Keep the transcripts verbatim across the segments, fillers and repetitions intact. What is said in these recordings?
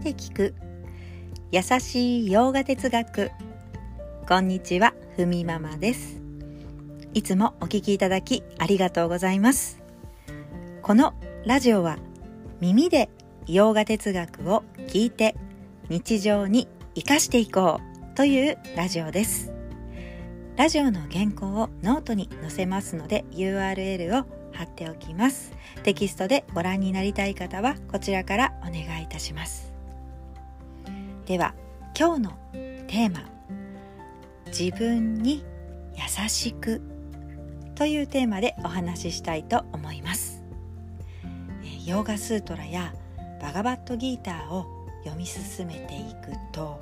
耳で聞く優しい洋画哲学。こんにちは、ふみママです。いつもお聞きいただきありがとうございます。このラジオは耳で洋画哲学を聞いて日常に生かしていこうというラジオです。ラジオの原稿をノートに載せますので ユーアールエル を貼っておきます。テキストでご覧になりたい方はこちらからお願いいたします。では今日のテーマ、自分に優しくというテーマでお話ししたいと思います。ヨーガスートラやバガバットギーターを読み進めていくと、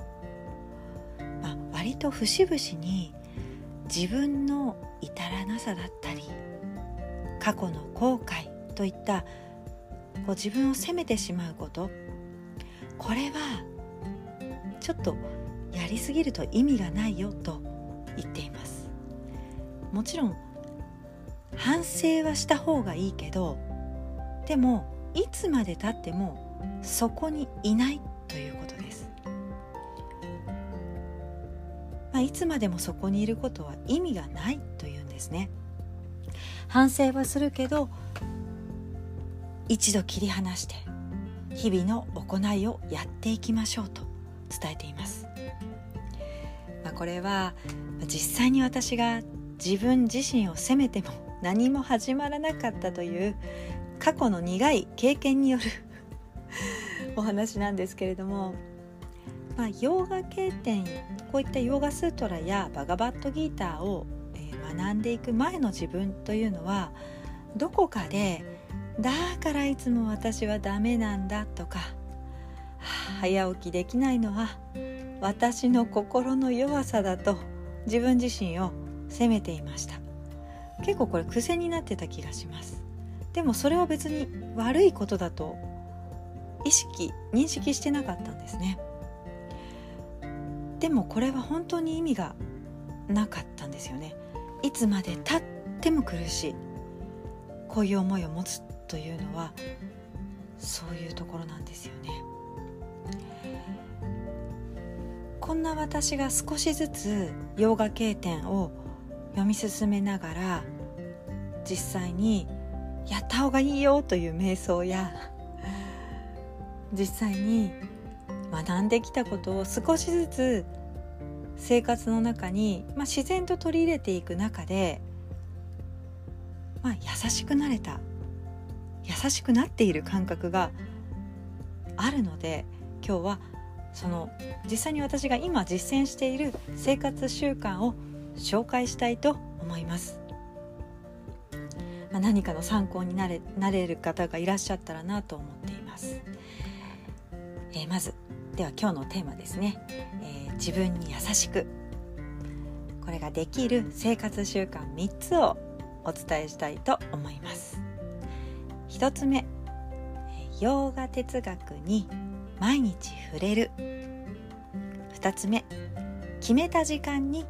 まあ、割と節々に自分の至らなさだったり過去の後悔といったこう自分を責めてしまうこと、これはちょっとやりすぎると意味がないよと言っています。もちろん反省はした方がいいけど、でもいつまでたってもそこにいないということです。まあ、いつまでもそこにいることは意味がないというんですね。反省はするけど一度切り離して日々の行いをやっていきましょうと伝えています。まあ、これは実際に私が自分自身を責めても何も始まらなかったという過去の苦い経験によるお話なんですけれども、まあ、ヨーガ経典、こういったヨーガスートラやバガバットギーターを学んでいく前の自分というのはどこかでだからいつも私はダメなんだとか、早起きできないのは私の心の弱さだと自分自身を責めていました。結構これ癖になってた気がします。でもそれは別に悪いことだと意識認識してなかったんですね。でもこれは本当に意味がなかったんですよね。いつまでたっても苦しい、こういう思いを持つというのはそういうところなんですよね。こんな私が少しずつヨガ経典を読み進めながら、実際にやった方がいいよという瞑想や、実際に学んできたことを少しずつ生活の中に、まあ、自然と取り入れていく中で、まあ、優しくなれた、優しくなっている感覚があるので、今日はその実際に私が今実践している生活習慣を紹介したいと思います。まあ、何かの参考になれ、なれる方がいらっしゃったらなと思っています。えー、まずでは今日のテーマですね、えー、自分に優しく、これができる生活習慣みっつをお伝えしたいと思います。ひとつめ、ヨーガ哲学に毎日触れる。ふたつめ、決めた時間に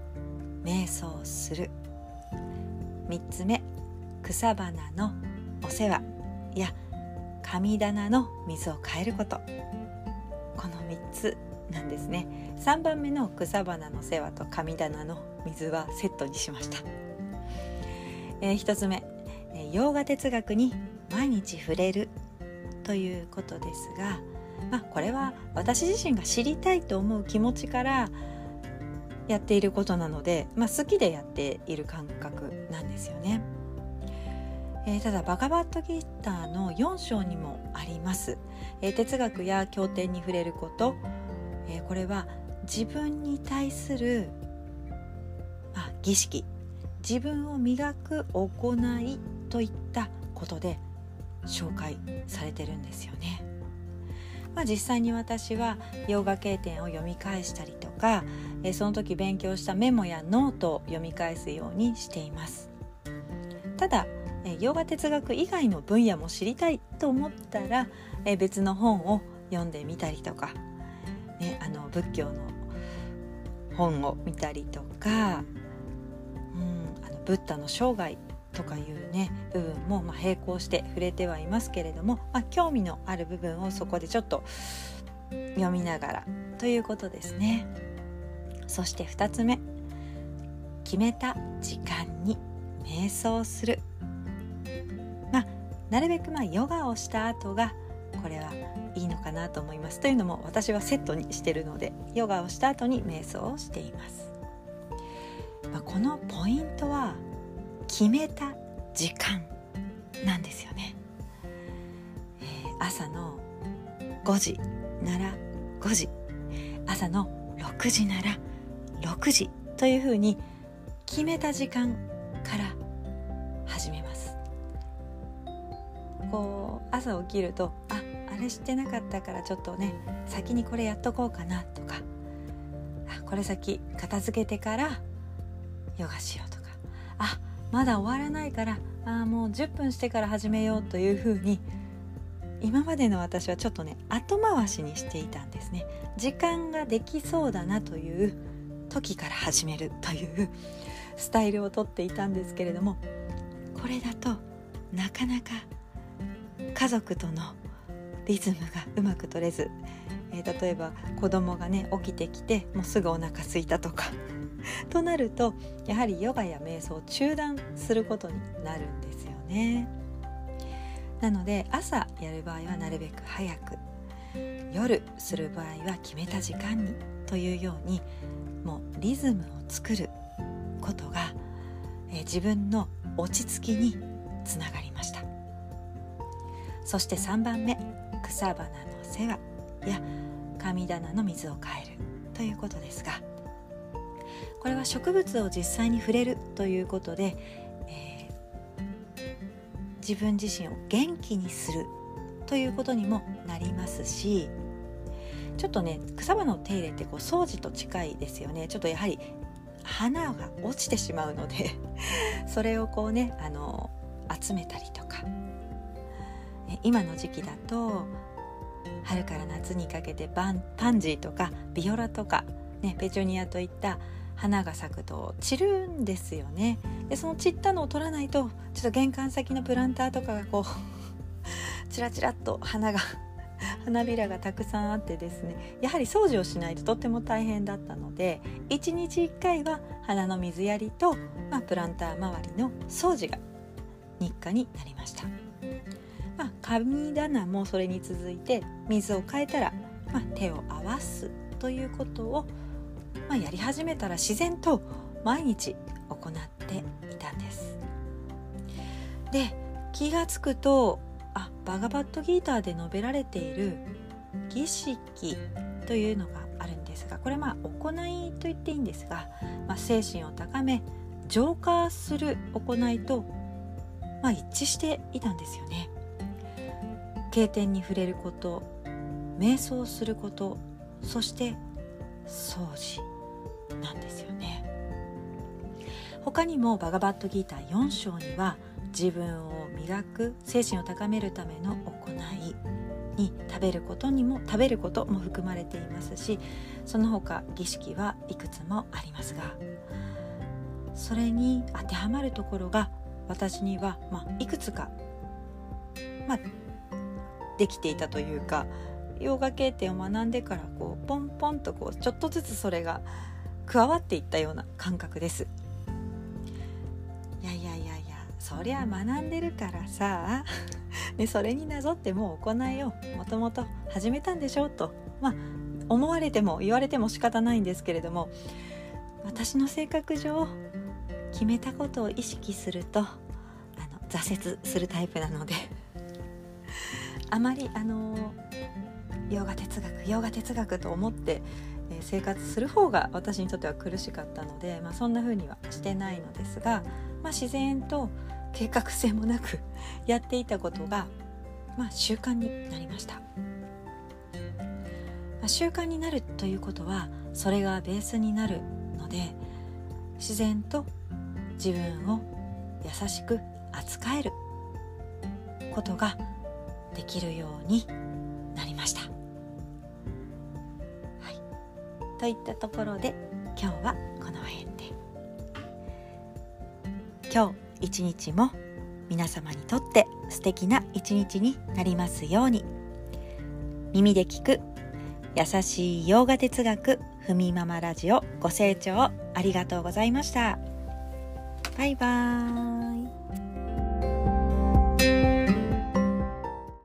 瞑想する。みっつめ、草花のお世話や神棚の水を変えること。このみっつなんですね。さんばんめの草花の世話と神棚の水はセットにしました。えー、ひとつめ、ヨーガ哲学に毎日触れるということですが、まあ、これは私自身が知りたいと思う気持ちからやっていることなので、まあ、好きでやっている感覚なんですよね。えー、ただバガバットギーターのよんしょうにもあります。えー、哲学や経典に触れること、えー、これは自分に対する、まあ、儀式、自分を磨く行いといったことで紹介されてるんですよね。まあ、実際に私はヨガ経典を読み返したりとか、えー、その時勉強したメモやノートを読み返すようにしています。ただヨガ哲学以外の分野も知りたいと思ったら、え別の本を読んでみたりとか、ね、あの仏教の本を見たりとか、うん、あのブッダの生涯とかいうね部分もまあ並行して触れてはいますけれども、まあ、興味のある部分をそこでちょっと読みながらということですね。そしてふたつめ、決めた時間に瞑想する。まあ、なるべくまあヨガをした後がこれはいいのかなと思います。というのも私はセットにしているので、ヨガをした後に瞑想をしています。まあ、このポイントは決めた時間なんですよね。えー、朝のごじならごじ、朝のろくじならろくじというふうに決めた時間から始めます。こう朝起きると、あ、あれしてなかったからちょっとね、先にこれやっとこうかなとか、あ、これ先片付けてからヨガしようとか、あ、まだ終わらないから、あ、もうじゅっぷんしてから始めようというふうに、今までの私はちょっとね後回しにしていたんですね。時間ができそうだなという時から始めるというスタイルをとっていたんですけれども、これだとなかなか家族とのリズムがうまく取れず、えー、例えば子供がね起きてきてもうすぐお腹空いたとかとなると、やはりヨガや瞑想を中断することになるんですよね。なので朝やる場合はなるべく早く、夜する場合は決めた時間にというように、もうリズムを作ることが、え自分の落ち着きにつながりました。そしてさんばんめ、草花の世話や神棚の水を変えるということですが、これは植物を実際に触れるということで、自分自身を元気にするということにもなりますし、ちょっとね草花の手入れってこう掃除と近いですよね。ちょっとやはり花が落ちてしまうのでそれをこうねあの集めたりとか、今の時期だと春から夏にかけてバンパンジーとかビオラとか、ね、ペチュニアといった花が咲くと散るんですよね。でその散ったのを取らないと、ちょっと玄関先のプランターとかがこうチラチラっと花が花びらがたくさんあってですね、やはり掃除をしないととっても大変だったので、いちにちいっかいは花の水やりと、まあ、プランター周りの掃除が日課になりました。まあ、神棚もそれに続いて、水を変えたら、まあ、手を合わすということを、まあ、やり始めたら自然と毎日行っていたんです。で気がつくと、あ、バガバットギーターで述べられている儀式というのがあるんですが、これはまあ行いと言っていいんですが、まあ、精神を高め浄化する行いと、まあ、一致していたんですよね。経典に触れること、瞑想すること、そして掃除なんですよね。他にもバガバットギーターよん章には、自分を磨く、精神を高めるための行いに食べることにも食べることも含まれていますし、その他儀式はいくつもありますが、それに当てはまるところが私には、まあ、いくつか、まあ、できていたというか、ヨガ経典を学んでからこうポンポンとこうちょっとずつそれが加わっていったような感覚です。いやいやいやいや、そりゃ学んでるからさ、ね、それになぞってもう行いをもともと始めたんでしょうと、まあ、思われても言われても仕方ないんですけれども、私の性格上決めたことを意識するとあの挫折するタイプなのであまりあのヨガ哲学ヨガ哲学と思って生活する方が私にとっては苦しかったので、まあ、そんな風にはしてないのですが、まあ、自然と計画性もなくやっていたことが、まあ、習慣になりました。まあ、習慣になるということはそれがベースになるので、自然と自分を優しく扱えることができるようになりました。はい、といったところで今日はこの辺で。今日一日も皆様にとって素敵な一日になりますように。耳で聞く優しい洋画哲学ふみママラジオ、ご清聴ありがとうございました。バイバーイ。